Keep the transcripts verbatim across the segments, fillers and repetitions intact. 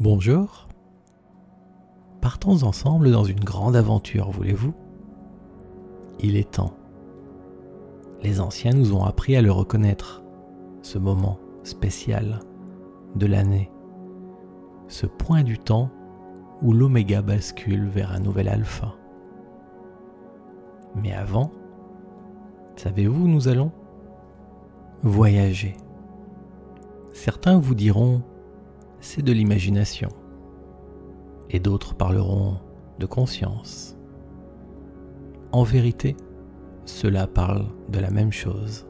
Bonjour, partons ensemble dans une grande aventure, voulez-vous? Il est temps. Les anciens nous ont appris à le reconnaître, ce moment spécial de l'année, ce point du temps où l'oméga bascule vers un nouvel alpha. Mais avant, savez-vous où nous allons? Voyager. Certains vous diront c'est de l'imagination. Et d'autres parleront de conscience. En vérité, cela parle de la même chose.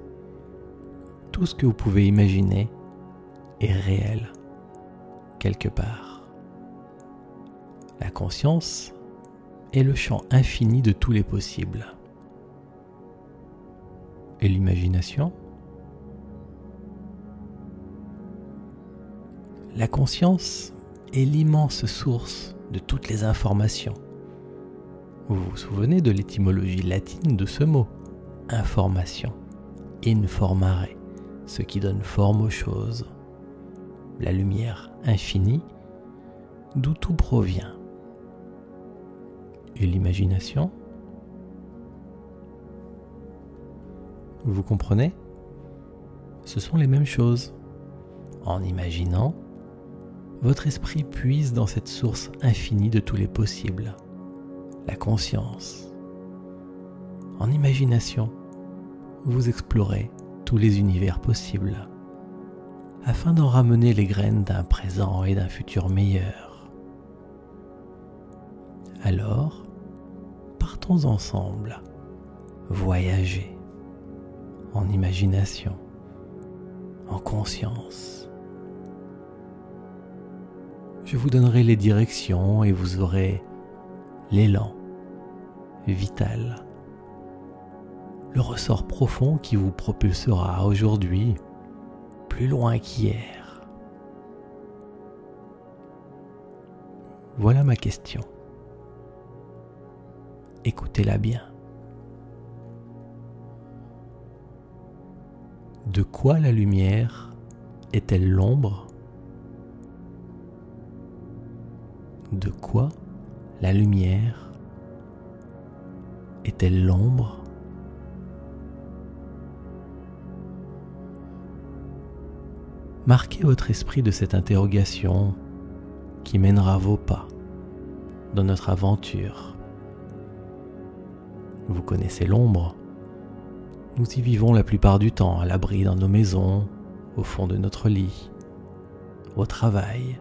Tout ce que vous pouvez imaginer est réel, quelque part. La conscience est le champ infini de tous les possibles. Et l'imagination ? La conscience est l'immense source de toutes les informations. Vous vous souvenez de l'étymologie latine de ce mot, information, informare, ce qui donne forme aux choses. La lumière infinie, d'où tout provient. Et l'imagination ? Vous comprenez ? Ce sont les mêmes choses. En imaginant, votre esprit puise dans cette source infinie de tous les possibles, la conscience. En imagination, vous explorez tous les univers possibles, afin d'en ramener les graines d'un présent et d'un futur meilleur. Alors, partons ensemble, voyager, en imagination, en conscience. Je vous donnerai les directions et vous aurez l'élan vital, le ressort profond qui vous propulsera aujourd'hui plus loin qu'hier. Voilà ma question. Écoutez-la bien. De quoi la lumière est-elle l'ombre ? De quoi la lumière est-elle l'ombre? Marquez votre esprit de cette interrogation qui mènera vos pas dans notre aventure. Vous connaissez l'ombre. Nous y vivons la plupart du temps, à l'abri dans nos maisons, au fond de notre lit, au travail.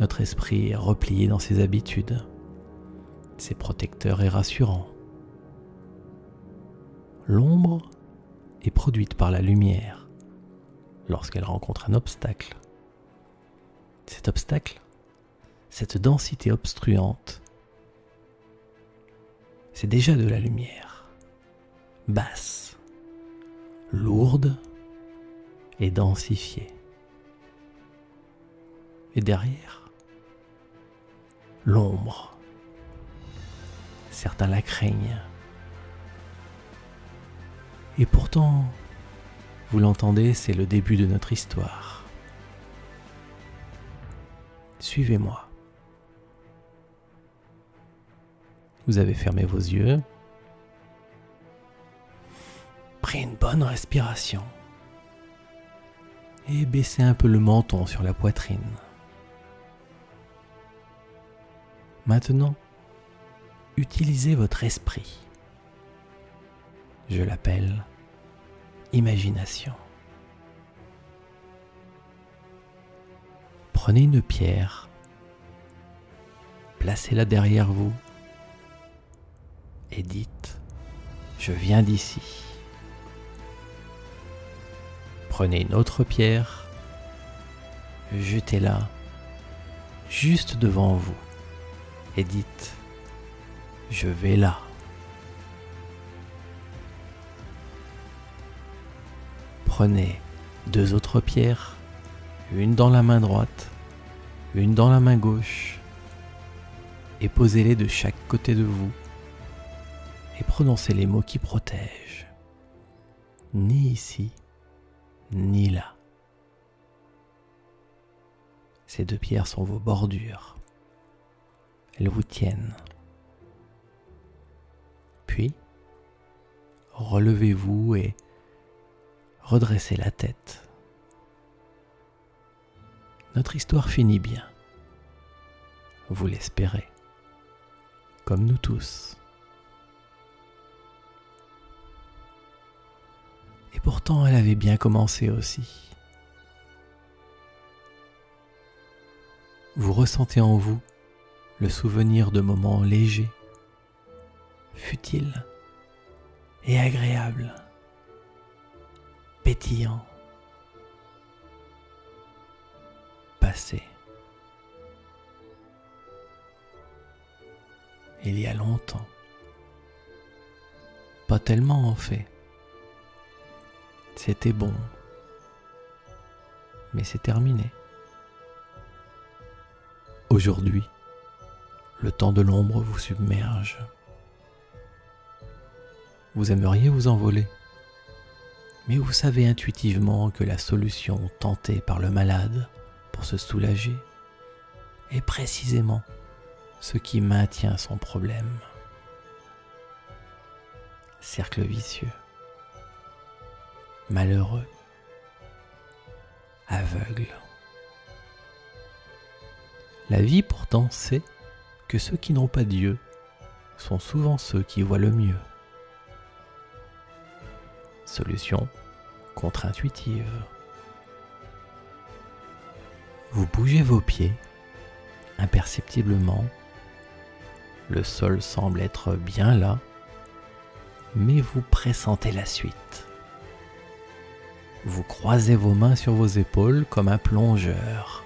Notre esprit est replié dans ses habitudes, ses protecteurs et rassurants. L'ombre est produite par la lumière lorsqu'elle rencontre un obstacle. Cet obstacle, cette densité obstruante, c'est déjà de la lumière, basse, lourde et densifiée. Et derrière, l'ombre. Certains la craignent. Et pourtant, vous l'entendez, c'est le début de notre histoire. Suivez-moi. Vous avez fermé vos yeux, pris une bonne respiration et baissez un peu le menton sur la poitrine. Maintenant, utilisez votre esprit. Je l'appelle imagination. Prenez une pierre, placez-la derrière vous et dites « Je viens d'ici ». Prenez une autre pierre, jetez-la juste devant vous. Et dites, je vais là. Prenez deux autres pierres, une dans la main droite, une dans la main gauche, et posez-les de chaque côté de vous, et prononcez les mots qui protègent, ni ici, ni là. Ces deux pierres sont vos bordures. Elles vous tiennent. Puis, relevez-vous et redressez la tête. Notre histoire finit bien. Vous l'espérez. Comme nous tous. Et pourtant, elle avait bien commencé aussi. Vous ressentez en vous le souvenir de moments légers, futiles et agréables, pétillants, passés. Il y a longtemps, pas tellement en fait, c'était bon, mais c'est terminé. Aujourd'hui, le temps de l'ombre vous submerge. Vous aimeriez vous envoler, mais vous savez intuitivement que la solution tentée par le malade pour se soulager est précisément ce qui maintient son problème. Cercle vicieux, malheureux, aveugle. La vie pourtant sait que ceux qui n'ont pas Dieu sont souvent ceux qui voient le mieux. Solution contre-intuitive. Vous bougez vos pieds, imperceptiblement. Le sol semble être bien là, mais vous pressentez la suite. Vous croisez vos mains sur vos épaules comme un plongeur.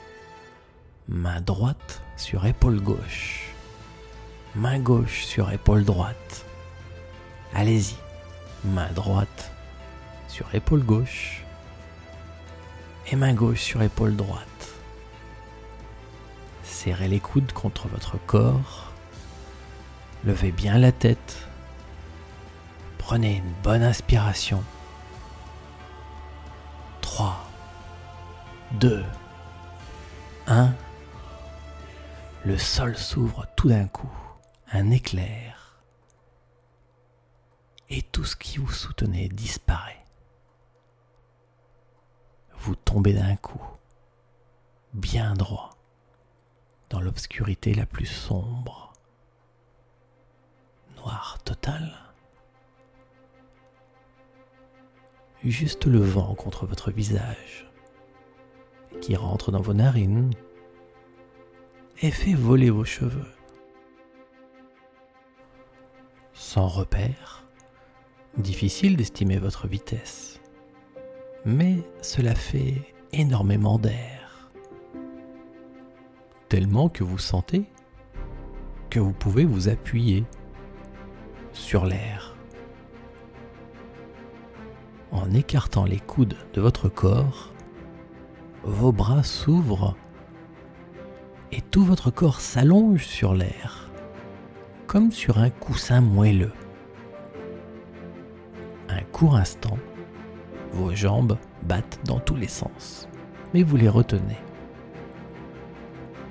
Main droite sur épaule gauche. Main gauche sur épaule droite. Allez-y. Main droite sur épaule gauche. Et main gauche sur épaule droite. Serrez les coudes contre votre corps. Levez bien la tête. Prenez une bonne inspiration. trois, deux, un... Le sol s'ouvre tout d'un coup, un éclair, et tout ce qui vous soutenait disparaît. Vous tombez d'un coup, bien droit, dans l'obscurité la plus sombre. Noir total. Juste le vent contre votre visage, qui rentre dans vos narines, et fait voler vos cheveux. Sans repère, difficile d'estimer votre vitesse, mais cela fait énormément d'air, tellement que vous sentez que vous pouvez vous appuyer sur l'air. En écartant les coudes de votre corps, vos bras s'ouvrent et tout votre corps s'allonge sur l'air, comme sur un coussin moelleux. Un court instant, vos jambes battent dans tous les sens, mais vous les retenez.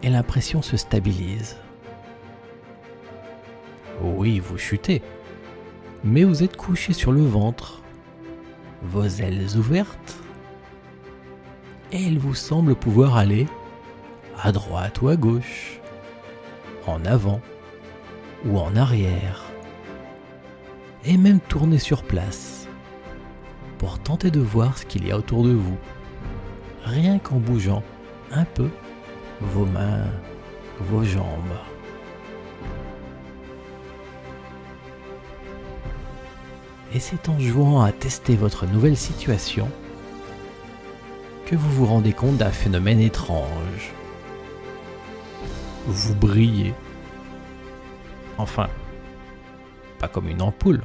Et l'impression se stabilise. Oui, vous chutez, mais vous êtes couché sur le ventre, vos ailes ouvertes, et il vous semble pouvoir aller à droite ou à gauche, en avant ou en arrière, et même tourner sur place pour tenter de voir ce qu'il y a autour de vous, rien qu'en bougeant un peu vos mains, vos jambes. Et c'est en jouant à tester votre nouvelle situation que vous vous rendez compte d'un phénomène étrange. Vous brillez. Enfin, pas comme une ampoule.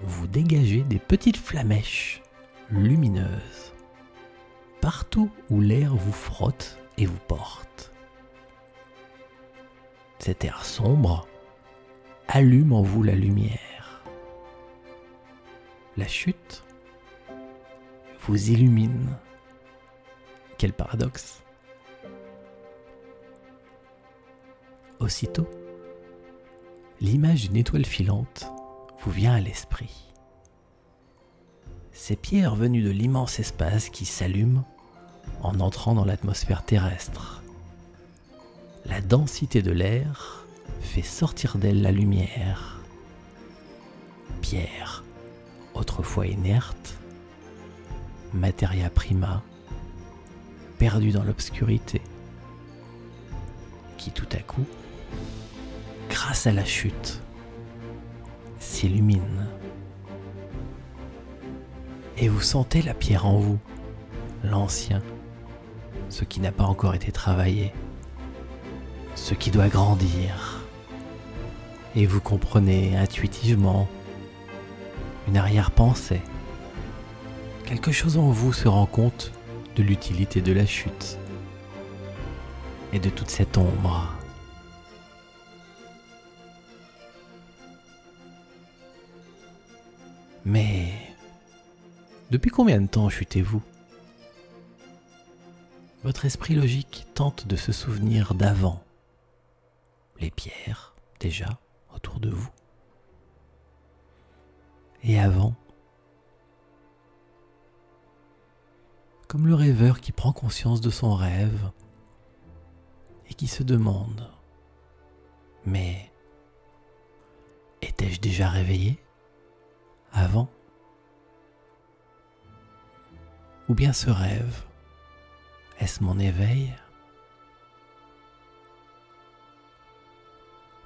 Vous dégagez des petites flamèches lumineuses partout où l'air vous frotte et vous porte. Cet air sombre allume en vous la lumière. La chute vous illumine. Quel paradoxe! aussitôt, l'image d'une étoile filante vous vient à l'esprit. Ces pierres venues de l'immense espace qui s'allument en entrant dans l'atmosphère terrestre. La densité de l'air fait sortir d'elle la lumière. Pierre, autrefois inerte, materia prima, perdue dans l'obscurité, qui tout à coup, grâce à la chute, s'illumine. Et vous sentez la pierre en vous, l'ancien, ce qui n'a pas encore été travaillé, ce qui doit grandir. Et vous comprenez intuitivement une arrière-pensée. Quelque chose en vous se rend compte de l'utilité de la chute et de toute cette ombre. Mais depuis combien de temps chutez-vous ? Votre esprit logique tente de se souvenir d'avant, les pierres déjà autour de vous. Et avant, comme le rêveur qui prend conscience de son rêve et qui se demande « Mais étais-je déjà réveillé avant ?» Ou bien ce rêve, est-ce mon éveil ?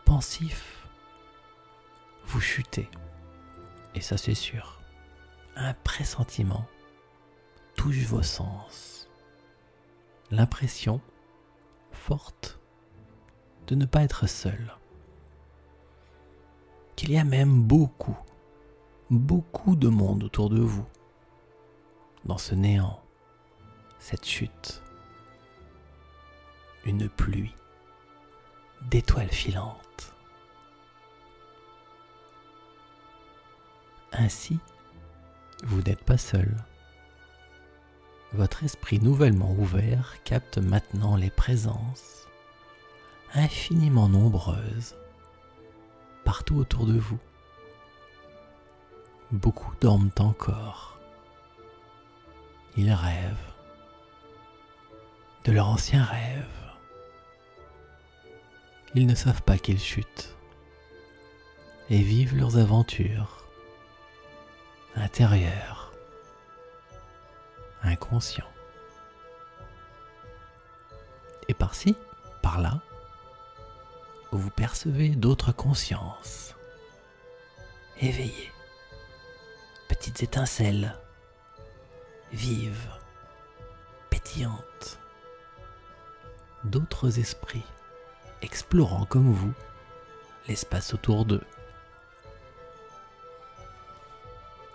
Pensif, vous chutez, et ça c'est sûr, un pressentiment touche vos sens. L'impression forte de ne pas être seul. Qu'il y a même beaucoup, beaucoup de monde autour de vous. Dans ce néant, cette chute, une pluie d'étoiles filantes. Ainsi, vous n'êtes pas seul. Votre esprit nouvellement ouvert capte maintenant les présences, infiniment nombreuses, partout autour de vous. Beaucoup dorment encore. Ils rêvent de leur ancien rêve. Ils ne savent pas qu'ils chutent et vivent leurs aventures intérieures. Inconscient. Et par-ci, par-là, vous percevez d'autres consciences, éveillées, petites étincelles, vives, pétillantes. D'autres esprits, explorant comme vous, l'espace autour d'eux.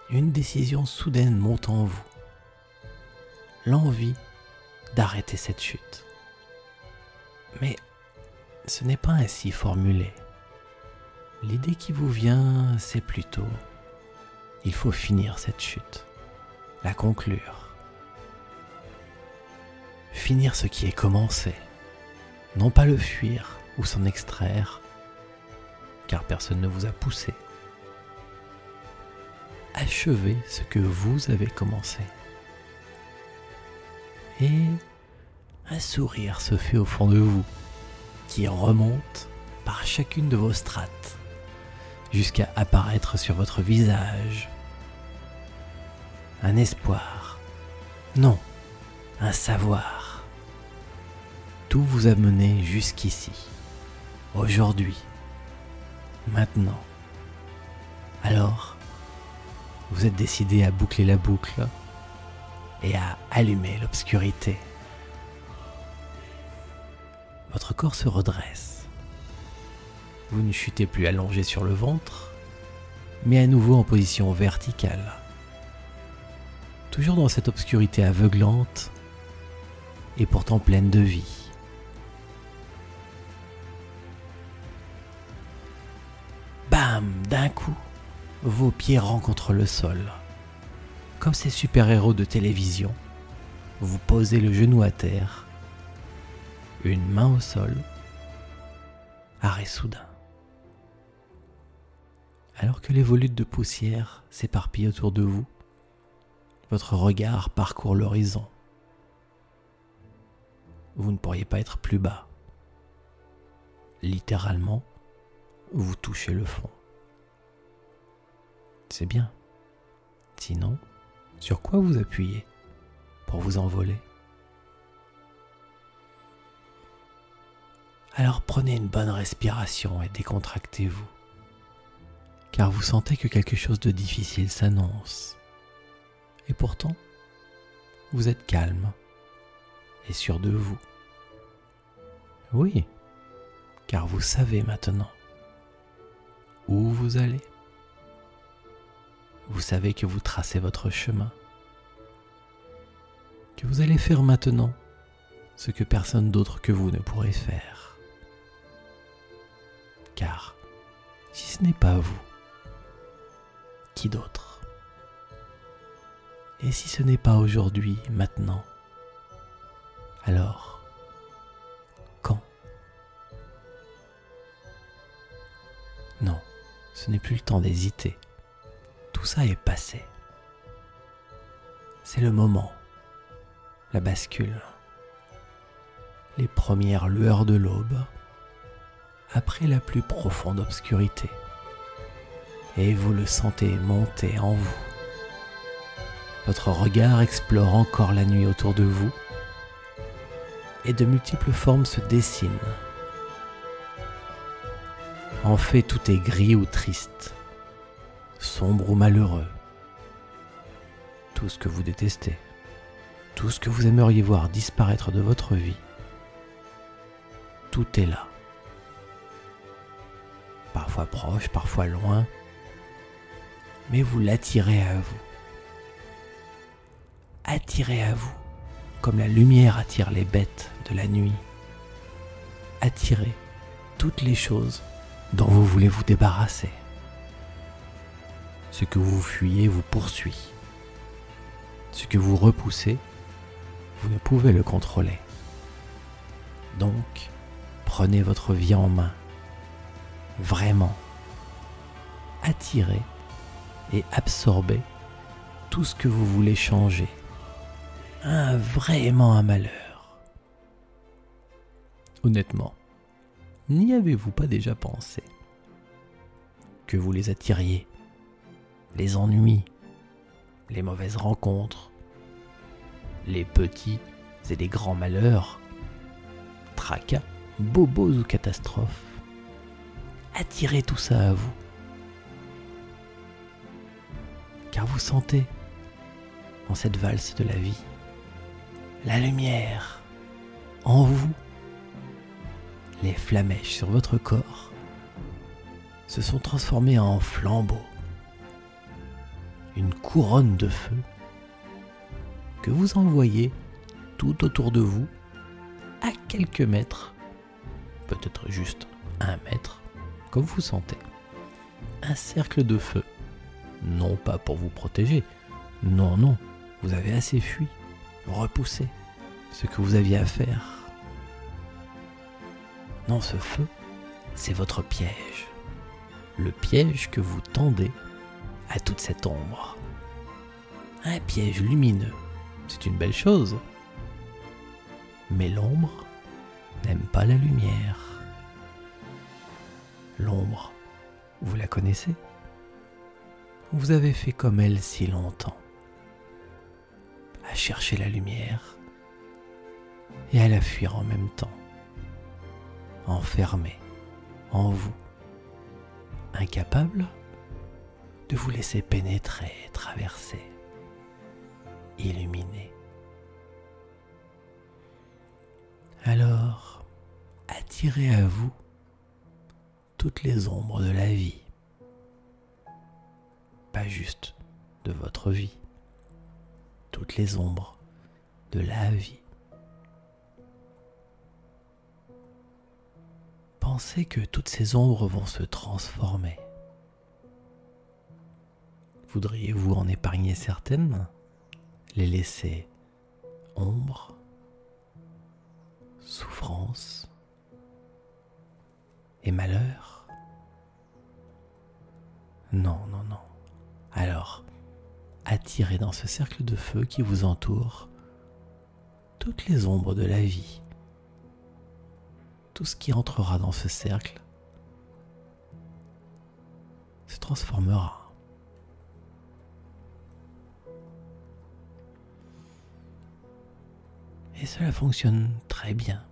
Une décision soudaine monte en vous. L'envie d'arrêter cette chute. Mais ce n'est pas ainsi formulé. L'idée qui vous vient, c'est plutôt il faut finir cette chute, la conclure. Finir ce qui est commencé, non pas le fuir ou s'en extraire, car personne ne vous a poussé. Achevez ce que vous avez commencé. Et un sourire se fait au fond de vous, qui remonte par chacune de vos strates, jusqu'à apparaître sur votre visage. Un espoir, non, un savoir. Tout vous a mené jusqu'ici, aujourd'hui, maintenant. Alors, vous êtes décidé à boucler la boucle, et à allumer l'obscurité. Votre corps se redresse. Vous ne chutez plus allongé sur le ventre, mais à nouveau en position verticale. Toujours dans cette obscurité aveuglante et pourtant pleine de vie. Bam ! D'un coup, vos pieds rencontrent le sol. Comme ces super-héros de télévision, vous posez le genou à terre, une main au sol, arrêt soudain. Alors que les volutes de poussière s'éparpillent autour de vous, votre regard parcourt l'horizon. Vous ne pourriez pas être plus bas. Littéralement, vous touchez le fond. C'est bien. Sinon, sur quoi vous appuyez pour vous envoler ? Alors prenez une bonne respiration et décontractez-vous, car vous sentez que quelque chose de difficile s'annonce. Et pourtant, vous êtes calme et sûr de vous. Oui, car vous savez maintenant où vous allez. Vous savez que vous tracez votre chemin, que vous allez faire maintenant ce que personne d'autre que vous ne pourrait faire. Car, si ce n'est pas vous, qui d'autre ? Et si ce n'est pas aujourd'hui, maintenant, alors, quand ? Non, ce n'est plus le temps d'hésiter. Tout ça est passé. C'est le moment, la bascule, les premières lueurs de l'aube, après la plus profonde obscurité, et vous le sentez monter en vous. Votre regard explore encore la nuit autour de vous, et de multiples formes se dessinent. En fait, tout est gris ou triste, sombre ou malheureux, tout ce que vous détestez, tout ce que vous aimeriez voir disparaître de votre vie. Tout est là, parfois proche, parfois loin, mais vous l'attirez à vous. Attirez à vous, comme la lumière attire les bêtes de la nuit. Attirez toutes les choses dont vous voulez vous débarrasser. Ce que vous fuyez vous poursuit. Ce que vous repoussez, vous ne pouvez le contrôler. Donc, prenez votre vie en main, vraiment. Attirez et absorbez tout ce que vous voulez changer. Un, vraiment un malheur. Honnêtement, n'y avez-vous pas déjà pensé ? Que vous les attiriez, les ennuis, les mauvaises rencontres, les petits et les grands malheurs, tracas, bobos ou catastrophes. Attirez tout ça à vous. Car vous sentez, en cette valse de la vie, la lumière en vous. Les flamèches sur votre corps se sont transformées en flambeaux. Une couronne de feu que vous envoyez tout autour de vous à quelques mètres, peut-être juste un mètre, comme vous sentez. Un cercle de feu, non pas pour vous protéger, non, non, vous avez assez fui, repoussé ce que vous aviez à faire. Non, ce feu, c'est votre piège, le piège que vous tendez à toute cette ombre. Un piège lumineux, c'est une belle chose. Mais l'ombre n'aime pas la lumière. L'ombre, vous la connaissez ? Vous avez fait comme elle si longtemps, à chercher la lumière et à la fuir en même temps, enfermée en vous, incapable de vous laisser pénétrer, traverser, illuminer. Alors, attirez à vous toutes les ombres de la vie, pas juste de votre vie, toutes les ombres de la vie. Pensez que toutes ces ombres vont se transformer. Voudriez-vous en épargner certaines, les laisser ombre, souffrance et malheur? Non, non, non. Alors, attirez dans ce cercle de feu qui vous entoure toutes les ombres de la vie. Tout ce qui entrera dans ce cercle se transformera. Et cela fonctionne très bien,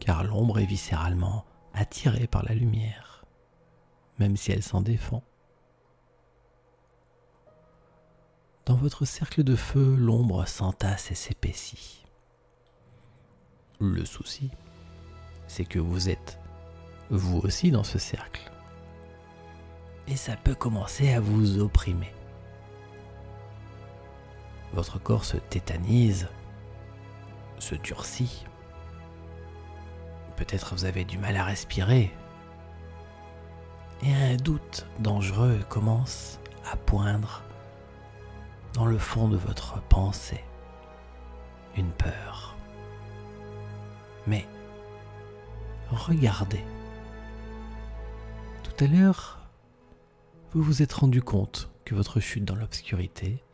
car l'ombre est viscéralement attirée par la lumière, même si elle s'en défend. Dans votre cercle de feu, l'ombre s'entasse et s'épaissit. Le souci, c'est que vous êtes, vous aussi, dans ce cercle. Et ça peut commencer à vous opprimer. Votre corps se tétanise, se durcit. Peut-être vous avez du mal à respirer. Et un doute dangereux commence à poindre dans le fond de votre pensée. Une peur. Mais regardez. Tout à l'heure, vous vous êtes rendu compte que votre chute dans l'obscurité,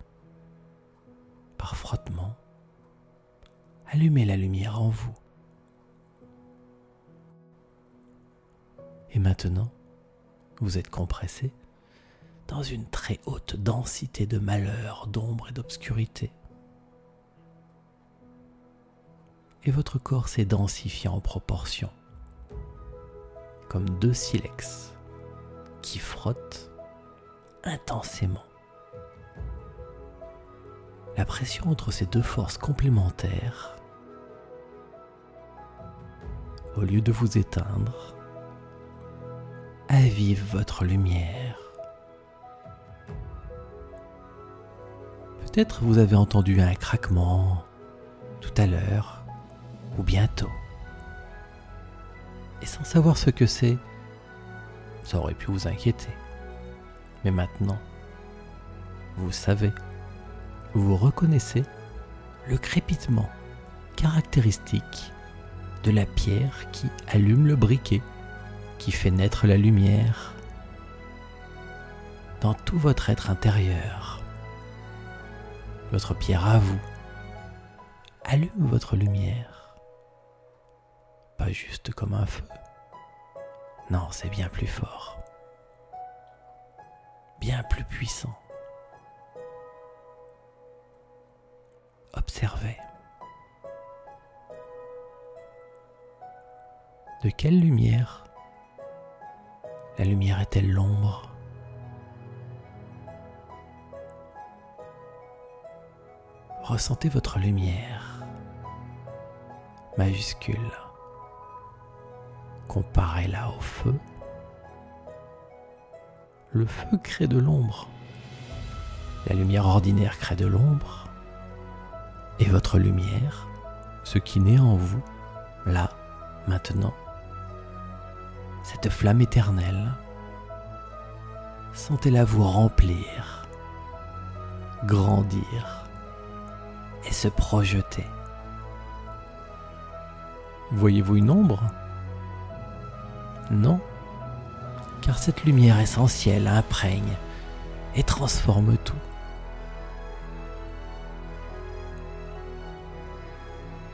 par frottement, allumez la lumière en vous. Et maintenant, vous êtes compressé dans une très haute densité de malheur, d'ombre et d'obscurité. Et votre corps s'est densifié en proportion, comme deux silex qui frottent intensément. La pression entre ces deux forces complémentaires, au lieu de vous éteindre, avive votre lumière. Peut-être vous avez entendu un craquement tout à l'heure ou bientôt. Et sans savoir ce que c'est, ça aurait pu vous inquiéter. Mais maintenant, vous savez, vous reconnaissez le crépitement caractéristique de la pierre qui allume le briquet, qui fait naître la lumière dans tout votre être intérieur. Votre pierre à vous allume votre lumière. Pas juste comme un feu. Non, c'est bien plus fort. Bien plus puissant. Observez. De quelle lumière ? La lumière est-elle l'ombre ? Ressentez votre lumière, majuscule. Comparez-la au feu. Le feu crée de l'ombre. La lumière ordinaire crée de l'ombre. Et votre lumière, ce qui naît en vous, là, maintenant, cette flamme éternelle, sentez-la vous remplir, grandir et se projeter. Voyez-vous une ombre ? Non, car cette lumière essentielle imprègne et transforme tout.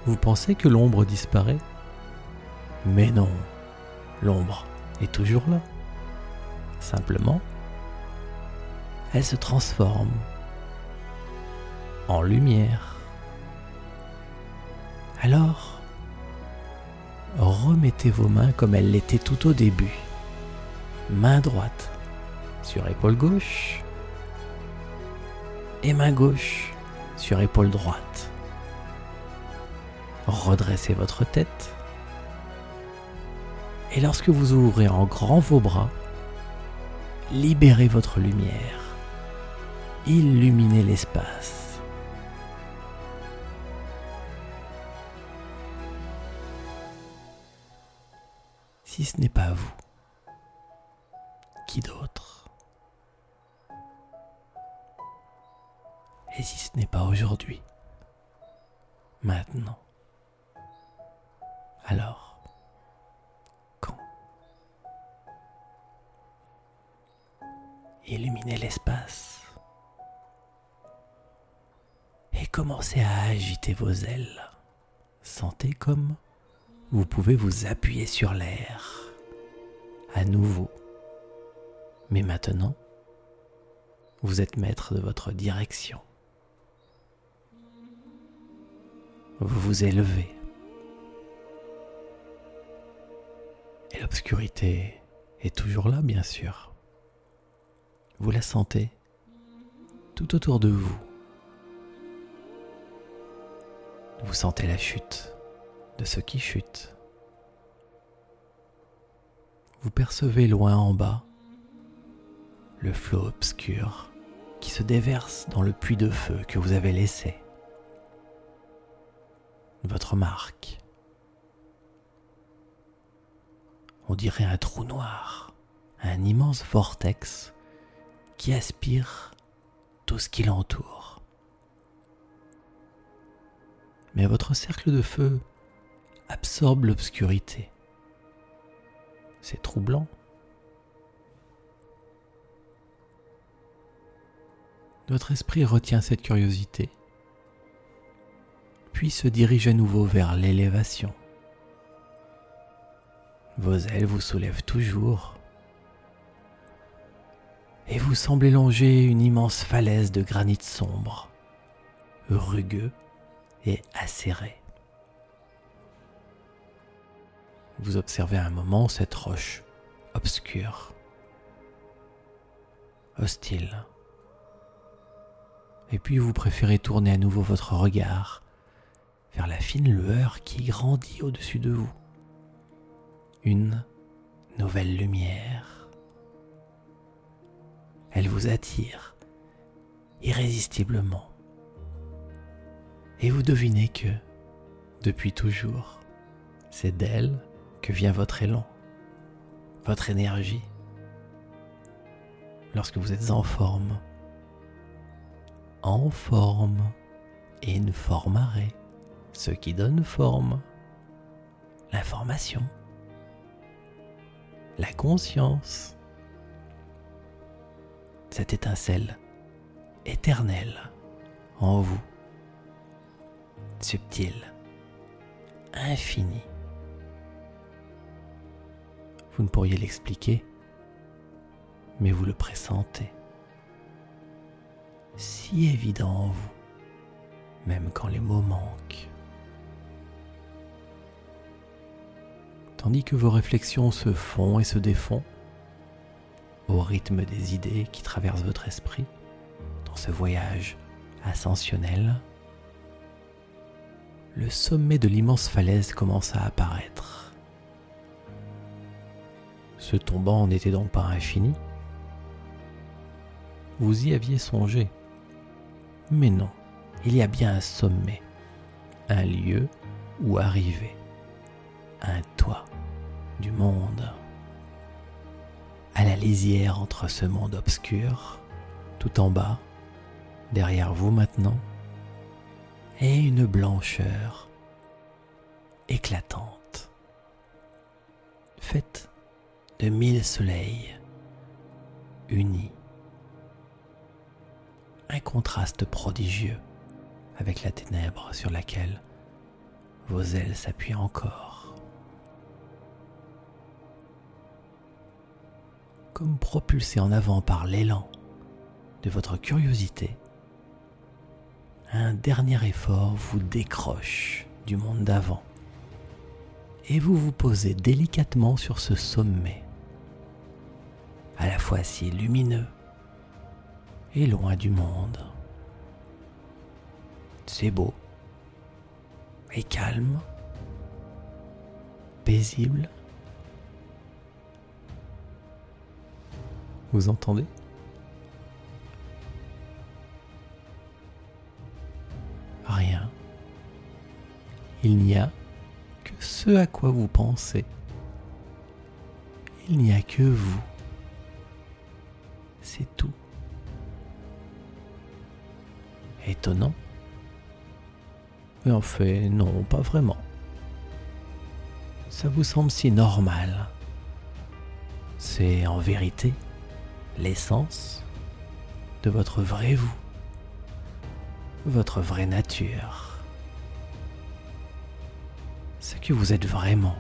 Vous pensez que l'ombre disparaît ? Mais non, l'ombre est toujours là. Simplement, elle se transforme en lumière. Alors, remettez vos mains comme elles l'étaient tout au début. Main droite sur épaule gauche et main gauche sur épaule droite. Redressez votre tête et lorsque vous ouvrez en grand vos bras, libérez votre lumière, illuminez l'espace. Si ce n'est pas vous, qui d'autre ? Et si ce n'est pas aujourd'hui, maintenant ? Alors, quand ? illuminait l'espace et commencez à agiter vos ailes. Sentez comme vous pouvez vous appuyer sur l'air à nouveau. Mais maintenant, vous êtes maître de votre direction. Vous vous élevez. Et l'obscurité est toujours là, bien sûr. Vous la sentez tout autour de vous. Vous sentez la chute de ce qui chute. Vous percevez loin en bas le flot obscur qui se déverse dans le puits de feu que vous avez laissé. Votre marque. On dirait un trou noir, un immense vortex qui aspire tout ce qui l'entoure. Mais votre cercle de feu absorbe l'obscurité. C'est troublant. Notre esprit retient cette curiosité, puis se dirige à nouveau vers l'élévation. Vos ailes vous soulèvent toujours, et vous semblez longer une immense falaise de granit sombre, rugueux et acéré. Vous observez un moment cette roche obscure, hostile. Et puis vous préférez tourner à nouveau votre regard vers la fine lueur qui grandit au-dessus de vous. Une nouvelle lumière. Elle vous attire irrésistiblement. Et vous devinez que, depuis toujours, c'est d'elle que vient votre élan, votre énergie. Lorsque vous êtes en forme, en forme, in formare, ce qui donne forme, l'information, la conscience, cette étincelle éternelle en vous, subtile, infinie. Vous ne pourriez l'expliquer, mais vous le pressentez. Si évident en vous, même quand les mots manquent. Tandis que vos réflexions se font et se défont, au rythme des idées qui traversent votre esprit, dans ce voyage ascensionnel, le sommet de l'immense falaise commence à apparaître. Ce tombant n'était donc pas infini. Vous y aviez songé. Mais non, il y a bien un sommet, un lieu où arriver, un toit du monde. À la lisière entre ce monde obscur, tout en bas, derrière vous maintenant, et une blancheur éclatante, faite de mille soleils unis. Un contraste prodigieux avec la ténèbre sur laquelle vos ailes s'appuient encore. Comme propulsé en avant par l'élan de votre curiosité, un dernier effort vous décroche du monde d'avant et vous vous posez délicatement sur ce sommet, à la fois si lumineux et loin du monde. C'est beau et calme, paisible. Vous entendez ? Rien. Il n'y a que ce à quoi vous pensez. Il n'y a que vous. C'est tout. Étonnant. Mais en fait, non, pas vraiment. Ça vous semble si normal. C'est en vérité l'essence de votre vrai vous, votre vraie nature, ce que vous êtes vraiment.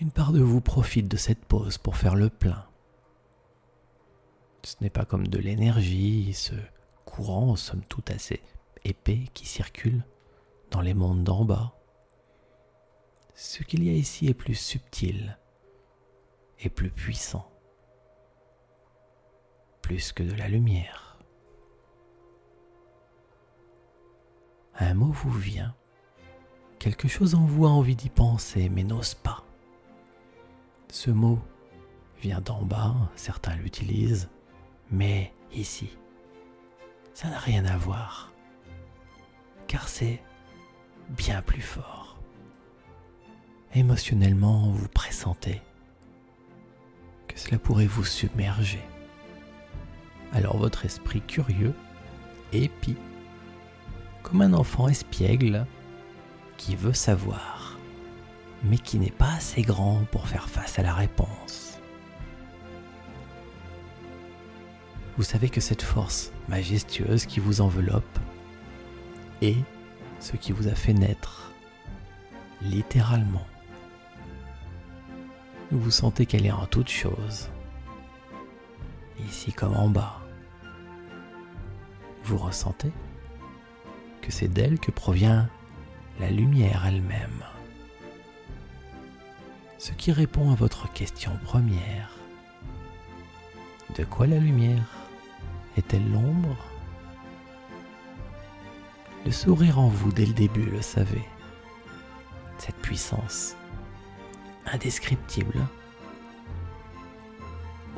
Une part de vous profite de cette pause pour faire le plein. Ce n'est pas comme de l'énergie, ce courant en somme toute assez épais qui circule dans les mondes d'en bas. Ce qu'il y a ici est plus subtil et plus puissant, plus que de la lumière. Un mot vous vient, quelque chose en vous a envie d'y penser mais n'ose pas. Ce mot vient d'en bas, certains l'utilisent, mais ici, ça n'a rien à voir, car c'est bien plus fort. Émotionnellement, vous pressentez que cela pourrait vous submerger. Alors votre esprit curieux, épie, comme un enfant espiègle qui veut savoir, mais qui n'est pas assez grand pour faire face à la réponse. Vous savez que cette force majestueuse qui vous enveloppe est ce qui vous a fait naître, littéralement. Vous sentez qu'elle est en toute chose, ici comme en bas. Vous ressentez que c'est d'elle que provient la lumière elle-même, ce qui répond à votre question première. De quoi la lumière ? Est-elle l'ombre ? Le sourire en vous dès le début le savez. Cette puissance indescriptible,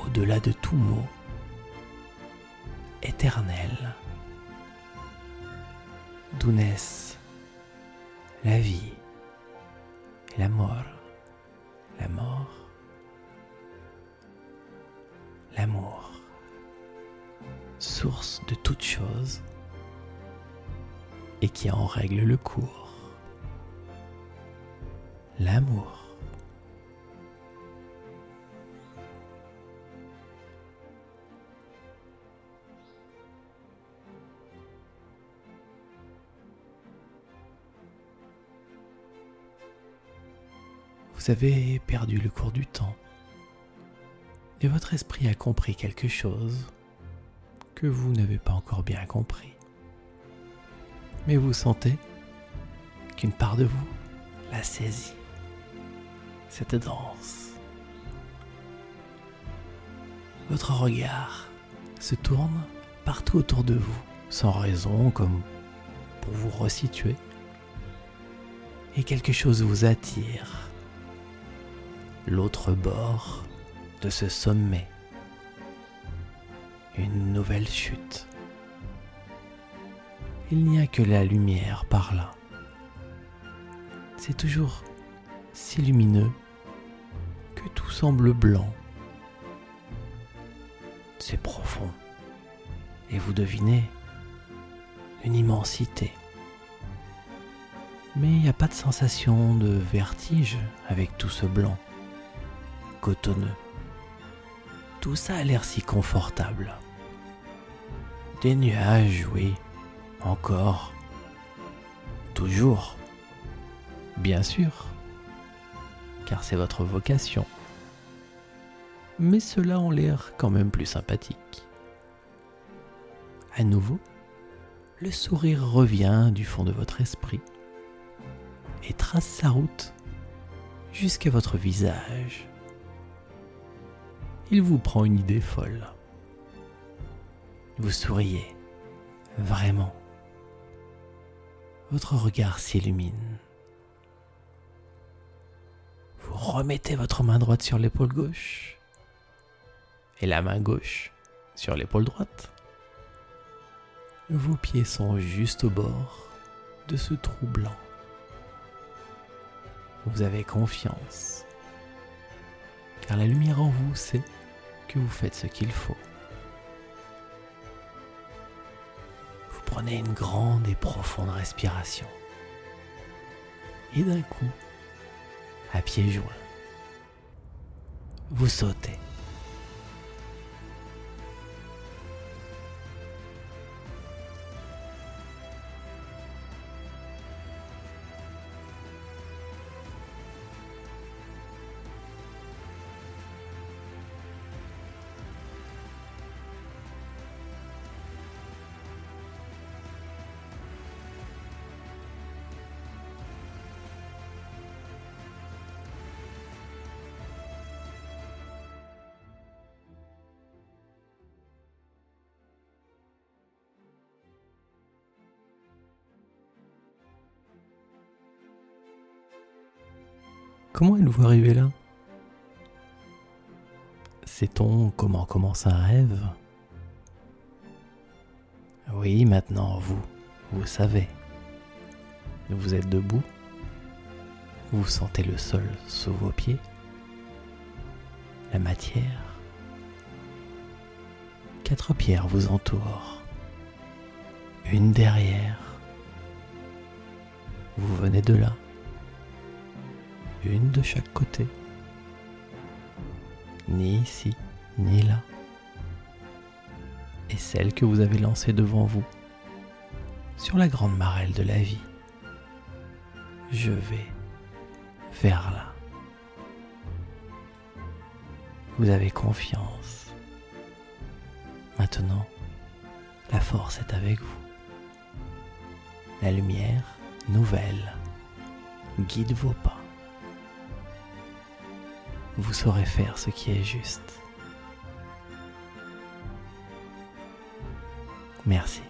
au-delà de tout mot, éternelle, d'où naissent la vie et la mort, la mort, l'amour. Source de toute chose et qui en règle le cours. L'amour. Vous avez perdu le cours du temps et votre esprit a compris quelque chose que vous n'avez pas encore bien compris. Mais vous sentez qu'une part de vous la saisit, cette danse. Votre regard se tourne partout autour de vous, sans raison, comme pour vous resituer, et quelque chose vous attire. L'autre bord de ce sommet. Une nouvelle chute. Il n'y a que la lumière par là. C'est toujours si lumineux que tout semble blanc. C'est profond. Et vous devinez une immensité. Mais il n'y a pas de sensation de vertige avec tout ce blanc cotonneux. Tout ça a l'air si confortable. Des nuages, oui, encore, toujours, bien sûr, car c'est votre vocation. Mais ceux-là ont l'air quand même plus sympathiques. À nouveau, le sourire revient du fond de votre esprit et trace sa route jusqu'à votre visage. Il vous prend une idée folle. Vous souriez, vraiment. Votre regard s'illumine. Vous remettez votre main droite sur l'épaule gauche et la main gauche sur l'épaule droite. Vos pieds sont juste au bord de ce trou blanc. Vous avez confiance, car la lumière en vous sait que vous faites ce qu'il faut. Vous prenez une grande et profonde respiration. Et d'un coup, à pieds joints. Vous sautez. Comment elle vous arrivez là ? Sait-on comment commence un rêve ? Oui, maintenant, vous, vous savez. Vous êtes debout. Vous sentez le sol sous vos pieds. La matière. Quatre pierres vous entourent. Une derrière. Vous venez de là. Une de chaque côté, ni ici, ni là, et celle que vous avez lancée devant vous, sur la grande marelle de la vie. Je vais vers là. Vous avez confiance. Maintenant, la force est avec vous. La lumière nouvelle guide vos pas. Vous saurez faire ce qui est juste. Merci.